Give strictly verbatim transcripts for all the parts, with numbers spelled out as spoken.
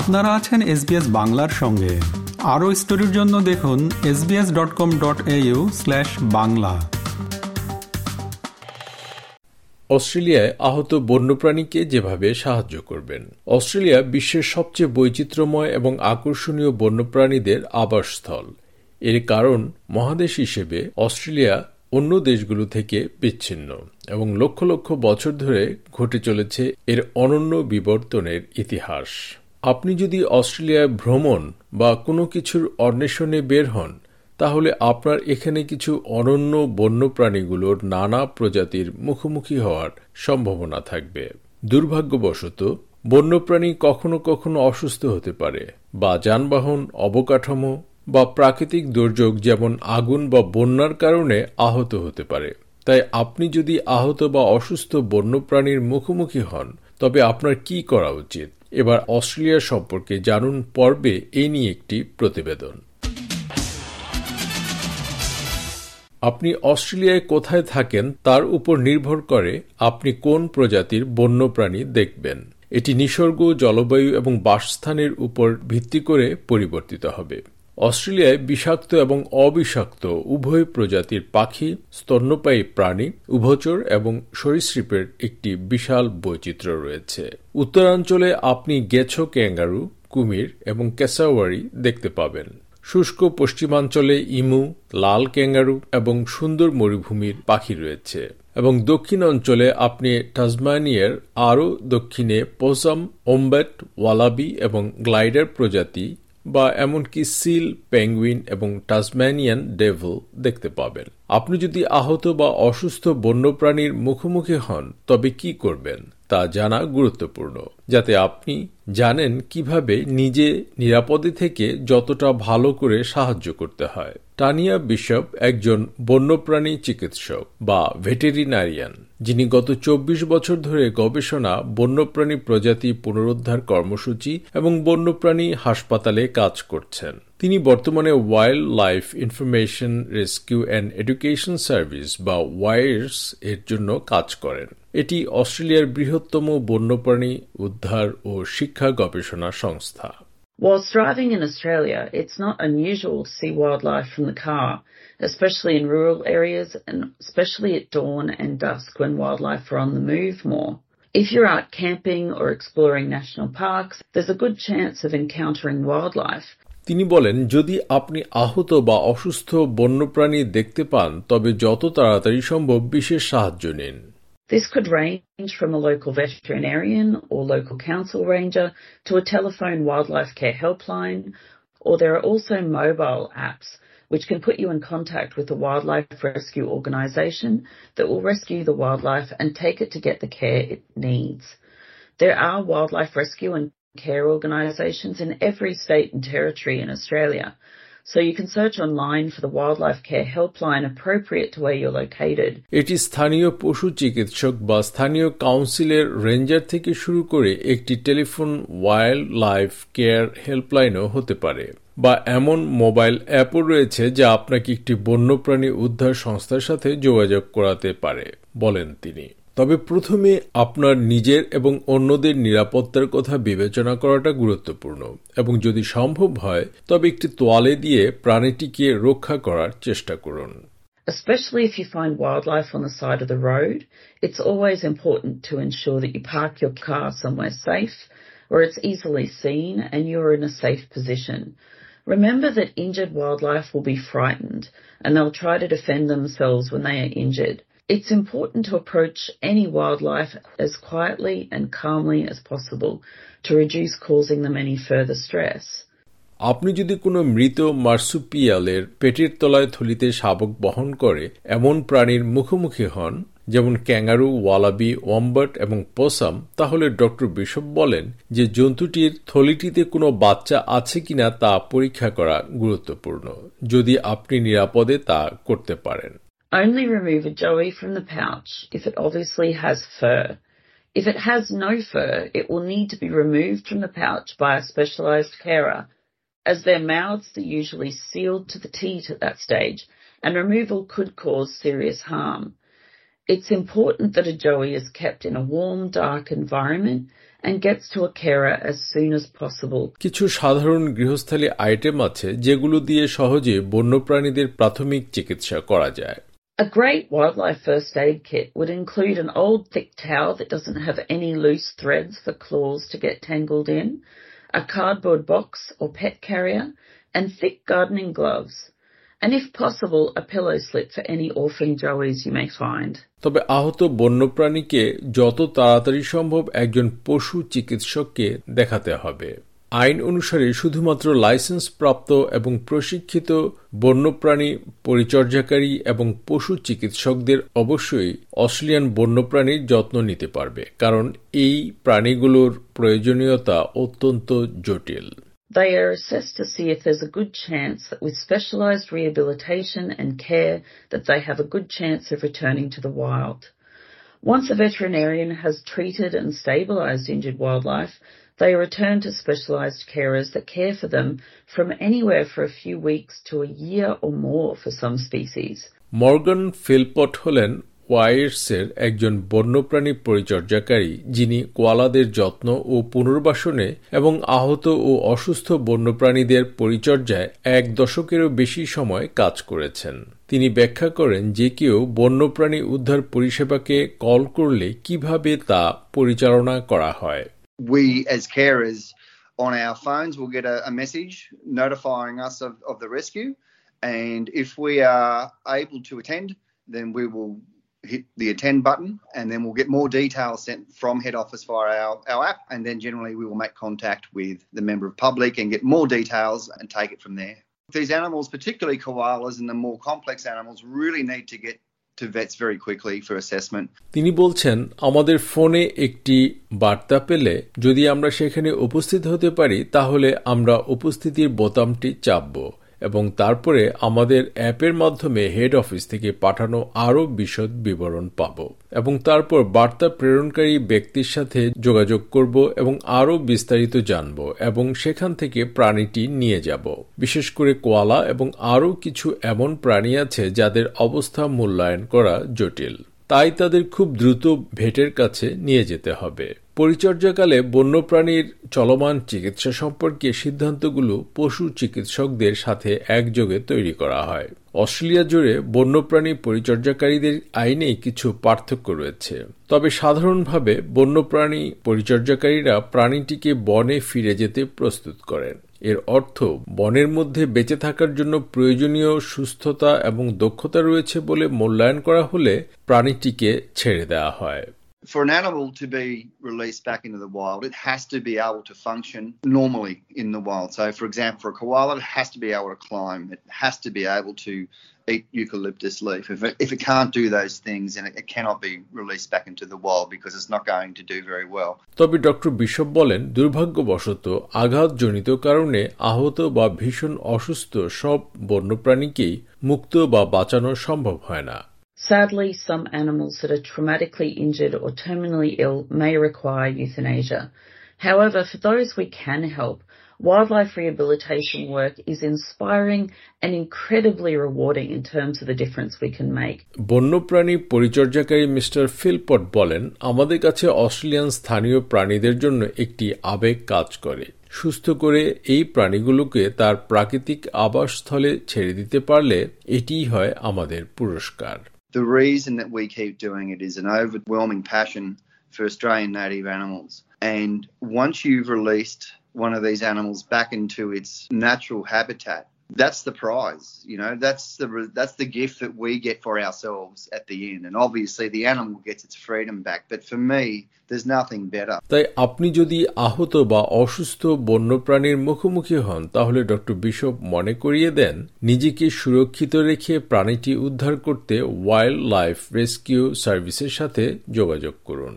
আপনারা আছেন S B S বাংলার সঙ্গে। আরও স্টোরির জন্য দেখুন S B S dot com dot A U slash Bangla. অস্ট্রেলিয়ায় আহত বন্যপ্রাণীকে যেভাবে সাহায্য করবেন। অস্ট্রেলিয়া বিশ্বের সবচেয়ে বৈচিত্র্যময় এবং আকর্ষণীয় বন্যপ্রাণীদের আবাসস্থল। এর কারণ, মহাদেশ হিসেবে অস্ট্রেলিয়া অন্য দেশগুলো থেকে বিচ্ছিন্ন এবং লক্ষ লক্ষ বছর ধরে ঘটে চলেছে এর অনন্য বিবর্তনের ইতিহাস। আপনি যদি অস্ট্রেলিয়ায় ভ্রমণ বা কোনো কিছুর অন্বেষণে বের হন, তাহলে আপনার এখানে কিছু অনন্য বন্যপ্রাণীগুলোর নানা প্রজাতির মুখোমুখি হওয়ার সম্ভাবনা থাকবে। দুর্ভাগ্যবশত বন্যপ্রাণী কখনো কখনো অসুস্থ হতে পারে, বা যানবাহন, অবকাঠামো বা প্রাকৃতিক দুর্যোগ যেমন আগুন বা বন্যার কারণে আহত হতে পারে। তাই আপনি যদি আহত বা অসুস্থ বন্যপ্রাণীর মুখোমুখি হন, তবে আপনার কি করা উচিত? এবার অস্ট্রেলিয়া সম্পর্কে জানুন পর্বে এ নিয়ে একটি প্রতিবেদন। আপনি অস্ট্রেলিয়ায় কোথায় থাকেন তার উপর নির্ভর করে আপনি কোন প্রজাতির বন্যপ্রাণী দেখবেন। এটি নিসর্গ, জলবায়ু এবং বাসস্থানের উপর ভিত্তি করে পরিবর্তিত হবে। অস্ট্রেলিয়ায় বিষাক্ত এবং অবিষাক্ত উভয় প্রজাতির পাখি, স্তন্যপায়ী প্রাণী, উভচর এবং সরীসৃপের একটি বিশাল বৈচিত্র্য রয়েছে। উত্তরাঞ্চলে আপনি গেছো ক্যাঙ্গারু, কুমির এবং ক্যাসাওয়ারি দেখতে পাবেন। শুষ্ক পশ্চিমাঞ্চলে ইমু, লাল ক্যাঙ্গারু এবং সুন্দর মরুভূমির পাখি রয়েছে, এবং দক্ষিণ অঞ্চলে আপনি টাসমানিয়ার আরও দক্ষিণে পসাম, ওম্বাট, ওয়ালাবি এবং গ্লাইডার প্রজাতি বা এমনকি সিল, পেঙ্গুইন এবং টাসমানিয়ান ডেভিল দেখতে পাবেন। আপনি যদি আহত বা অসুস্থ বন্যপ্রাণীর মুখোমুখি হন, তবে কি করবেন তা জানা গুরুত্বপূর্ণ, যাতে আপনি জানেন কিভাবে নিজে নিরাপদে থেকে যতটা ভালো করে সাহায্য করতে হয়। টানিয়া বিশপ একজন বন্যপ্রাণী চিকিৎসক বা ভেটেরিনারিয়ান, যিনি গত চব্বিশ বছর ধরে গবেষণা, বন্যপ্রাণী প্রজাতি পুনরুদ্ধার কর্মসূচি এবং বন্যপ্রাণী হাসপাতালে কাজ করছেন। তিনি বর্তমানে wild life information, rescue and education service বা ওয়ায়ার্স এর জন্য কাজ করেন। এটি অস্ট্রেলিয়ার বৃহত্তম বন্যপ্রাণী উদ্ধার ও শিক্ষা গবেষণা সংস্থা। While driving in Australia, it's not unusual to see wildlife from the car, especially in rural areas and especially at dawn and dusk when wildlife are on the move more. If you're out camping or exploring national parks, there's a good chance of encountering wildlife. তিনি বলেন, যদি আপনি আহত বা অসুস্থ বন্যপ্রাণী দেখতে পান, তবে যত তাড়াতাড়ি সম্ভব বিশেষ সাহায্য নিন। This could range from a local veterinarian or local council ranger to a telephone wildlife care helpline, or there are also mobile apps which can put you in contact with a wildlife rescue organisation that will rescue the wildlife and take it to get the care it needs. There are wildlife rescue and care organisations in every state and territory in Australia, so you can search online for the wildlife care helpline appropriate to where you're located. এটি স্থানীয় পশু চিকিৎসক বা স্থানীয় কাউন্সিলের ranger থেকে শুরু করে একটি টেলিফোন ওয়াইল্ড লাইফ কেয়ার হেল্পলাইনও হতে পারে, বা এমন মোবাইল অ্যাপও রয়েছে যা আপনাকে একটি বন্যপ্রাণী উদ্ধার সংস্থার সাথে যোগাযোগ করাতে পারে, বলেন তিনি। তবে প্রথমে আপনার নিজের এবং অন্যদের নিরাপত্তার কথা বিবেচনা করাটা গুরুত্বপূর্ণ, এবং যদি সম্ভব হয় তবে একটি তোয়ালে দিয়ে প্রাণীটিকে রক্ষা করার চেষ্টা করুন। Especially if you find wildlife on the side of the road, it's always important to ensure that you park your car somewhere safe, where it's easily seen and you're in a safe position. Remember that injured wildlife will be frightened and they'll try to defend themselves when they are injured. It's important to approach any wildlife as quietly and calmly as possible to reduce causing them any further stress. আপনি যদি কোনো মৃত মার্সুপিয়ালের পেটের তলায় থলিতে শাবক বহন করে এমন প্রাণীর মুখোমুখি হন, যেমন ক্যাঙ্গারু, ওয়ালাবি, ওয়াম্বাট এবং পসাম, তাহলে ডক্টর বিশপ বলেন যে জন্তুটির থলিটিতে কোনো বাচ্চা আছে কিনা তা পরীক্ষা করা গুরুত্বপূর্ণ, যদি আপনি নিরাপদে তা করতে পারেন। Only remove a joey from the pouch if it obviously has fur. If it has no fur, it will need to be removed from the pouch by a specialised carer, as their mouths are usually sealed to the teat at that stage, and removal could cause serious harm. It's important that a joey is kept in a warm, dark environment and gets to a carer as soon as possible. কিছু সাধারণ গৃহস্থালী item আছে যেগুলো দিয়ে সহজে বন্যপ্রাণীদের প্রাথমিক চিকিৎসা করা যায়। A great wildlife first aid kit would include an old thick towel that doesn't have any loose threads for claws to get tangled in, a cardboard box or pet carrier, and thick gardening gloves. And if possible, a pillow slip for any orphan joeys you may find. তবে আহত বন্যপ্রাণীকে যত তাড়াতাড়ি সম্ভব একজন পশু চিকিৎসককে দেখাতে হবে। আইন অনুসারে শুধুমাত্র লাইসেন্সপ্রাপ্ত এবং প্রশিক্ষিত বন্যপ্রাণী পরিচর্যাকারী এবং পশু চিকিৎসকদের অবশ্যই অস্ট্রেলিয়ান বন্যপ্রাণীর যত্ন নিতে পারবে, কারণ এই প্রাণীগুলোর প্রয়োজনীয়তা অত্যন্ত জটিল। They are assessed to see if there's a good chance that with specialised rehabilitation and care that they have a good chance of returning to the wild. Once a veterinarian has treated and stabilised injured wildlife, they are returned to specialised carers that care for them from anywhere for a few weeks to a year or more for some species. Morgan Philpot Holen, ওয়াইয়ার্সের একজন বন্যপ্রাণী পরিচর্যাকারী, যিনি কোয়ালাদের যত্ন ও পুনর্বাসনে এবং আহত ও অসুস্থ বন্যপ্রাণীদের পরিচর্যায় এক দশকেরও বেশি সময় কাজ করেছেন। তিনি ব্যাখ্যা করেন যে কেউ বন্যপ্রাণী উদ্ধার পরিষেবাকে কল করলে কিভাবে তা পরিচালনা করা হয়। We as carers on our phones will get a, a message notifying us of, of the rescue, and if we are able to attend, then we will hit the attend button, and then we'll get more details sent from head office via our, our app, and then generally we will make contact with the member of public and get more details and take it from there. These animals, particularly koalas and the more complex animals, really need to get to vets very quickly for assessment. তিনি বলছেন, আমাদের ফোনে একটি বার্তা পেলে যদি আমরা সেখানে উপস্থিত হতে পারি তাহলে আমরা উপস্থিতির বোতামটি চাপবো এবং তারপরে আমাদের অ্যাপের মাধ্যমে হেড অফিস থেকে পাঠানো আরও বিশদ বিবরণ পাব এবং তারপর বার্তা প্রেরণকারী ব্যক্তির সাথে যোগাযোগ করব এবং আরও বিস্তারিত জানব এবং সেখান থেকে প্রাণীটি নিয়ে যাব। বিশেষ করে কোয়ালা এবং আরও কিছু এমন প্রাণী আছে যাদের অবস্থা মূল্যায়ন করা জটিল, তাই তাদের খুব দ্রুত ভেটের কাছে নিয়ে যেতে হবে। পরিচর্যাকালে বন্যপ্রাণীর চলমান চিকিৎসা সম্পর্কে সিদ্ধান্তগুলো পশু চিকিৎসকদের সাথে একযোগে তৈরি করা হয়। অস্ট্রেলিয়া জুড়ে বন্যপ্রাণী পরিচর্যাকারীদের আইনে কিছু পার্থক্য রয়েছে, তবে সাধারণভাবে বন্যপ্রাণী পরিচর্যাকারীরা প্রাণীটিকে বনে ফিরে যেতে প্রস্তুত করেন। এর অর্থ বনের মধ্যে বেঁচে থাকার জন্য প্রয়োজনীয় সুস্থতা এবং দক্ষতা রয়েছে বলে মূল্যায়ন করা হলে প্রাণীটিকে ছেড়ে দেওয়া হয়। For an animal to be released back into the wild, it has to be able to function normally in the wild. So, for example, for a koala, it has to be able to climb. It has to be able to eat eucalyptus leaf. If it, if it can't do those things, then it, it cannot be released back into the wild because it's not going to do very well. তবে doctor Bishop বলেন, দুর্ভাগ্যবশত আঘাতজনিত কারণে আহত বা ভীষণ অসুস্থ সব বন্যপ্রাণীকেই মুক্ত বা বাঁচানো সম্ভব হয় না। Sadly, some animals that are traumatically injured or terminally ill may require euthanasia. However, for those we can help, wildlife rehabilitation work is inspiring and incredibly rewarding in terms of the difference we can make. বন্যপ্রাণী পরিচর্যাকারী mister Philpott বলেন, আমাদের কাছে Australian স্থানীয় প্রাণীদের জন্য একটি আবেগ কাজ করে। সুস্থ করে এই প্রাণীগুলোকে তার প্রাকৃতিক আবাসস্থলে ছেড়ে দিতে পারলে এটিই হয় আমাদের পুরস্কার। The reason that we keep doing it is an overwhelming passion for Australian native animals. And once you've released one of these animals back into its natural habitat, that's the prize, you know, that's the that's the gift that we get for ourselves at the end. And obviously the animal gets its freedom back, but for me, there's nothing better. তাই আপনি যদি আহত বা অসুস্থ বন্যপ্রাণীর মুখোমুখি হন, তাহলে doctor bishop মনে করিয়ে দেন, নিজেকে সুরক্ষিত রেখে প্রাণীটি উদ্ধার করতে ওয়াইল্ড লাইফ রেস্কিউ সার্ভিসের সাথে যোগাযোগ করুন।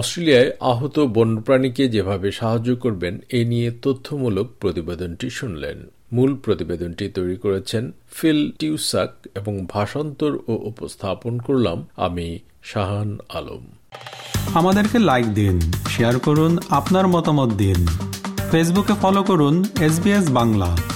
অস্ট্রেলিয়ায় আহত বন্যপ্রাণীকে যেভাবে সাহায্য করবেন এ নিয়ে তথ্যমূলক প্রতিবেদনটি শুনলেন। মূল প্রতিবেদনটি তৈরি করেছেন ফিল টিউসাক এবং ভাষান্তর ও উপস্থাপন করলাম আমি শাহান আলম। আমাদেরকে লাইক দিন, শেয়ার করুন, আপনার মতামত দিন। ফেসবুকে ফলো করুন এস বি এস বাংলা।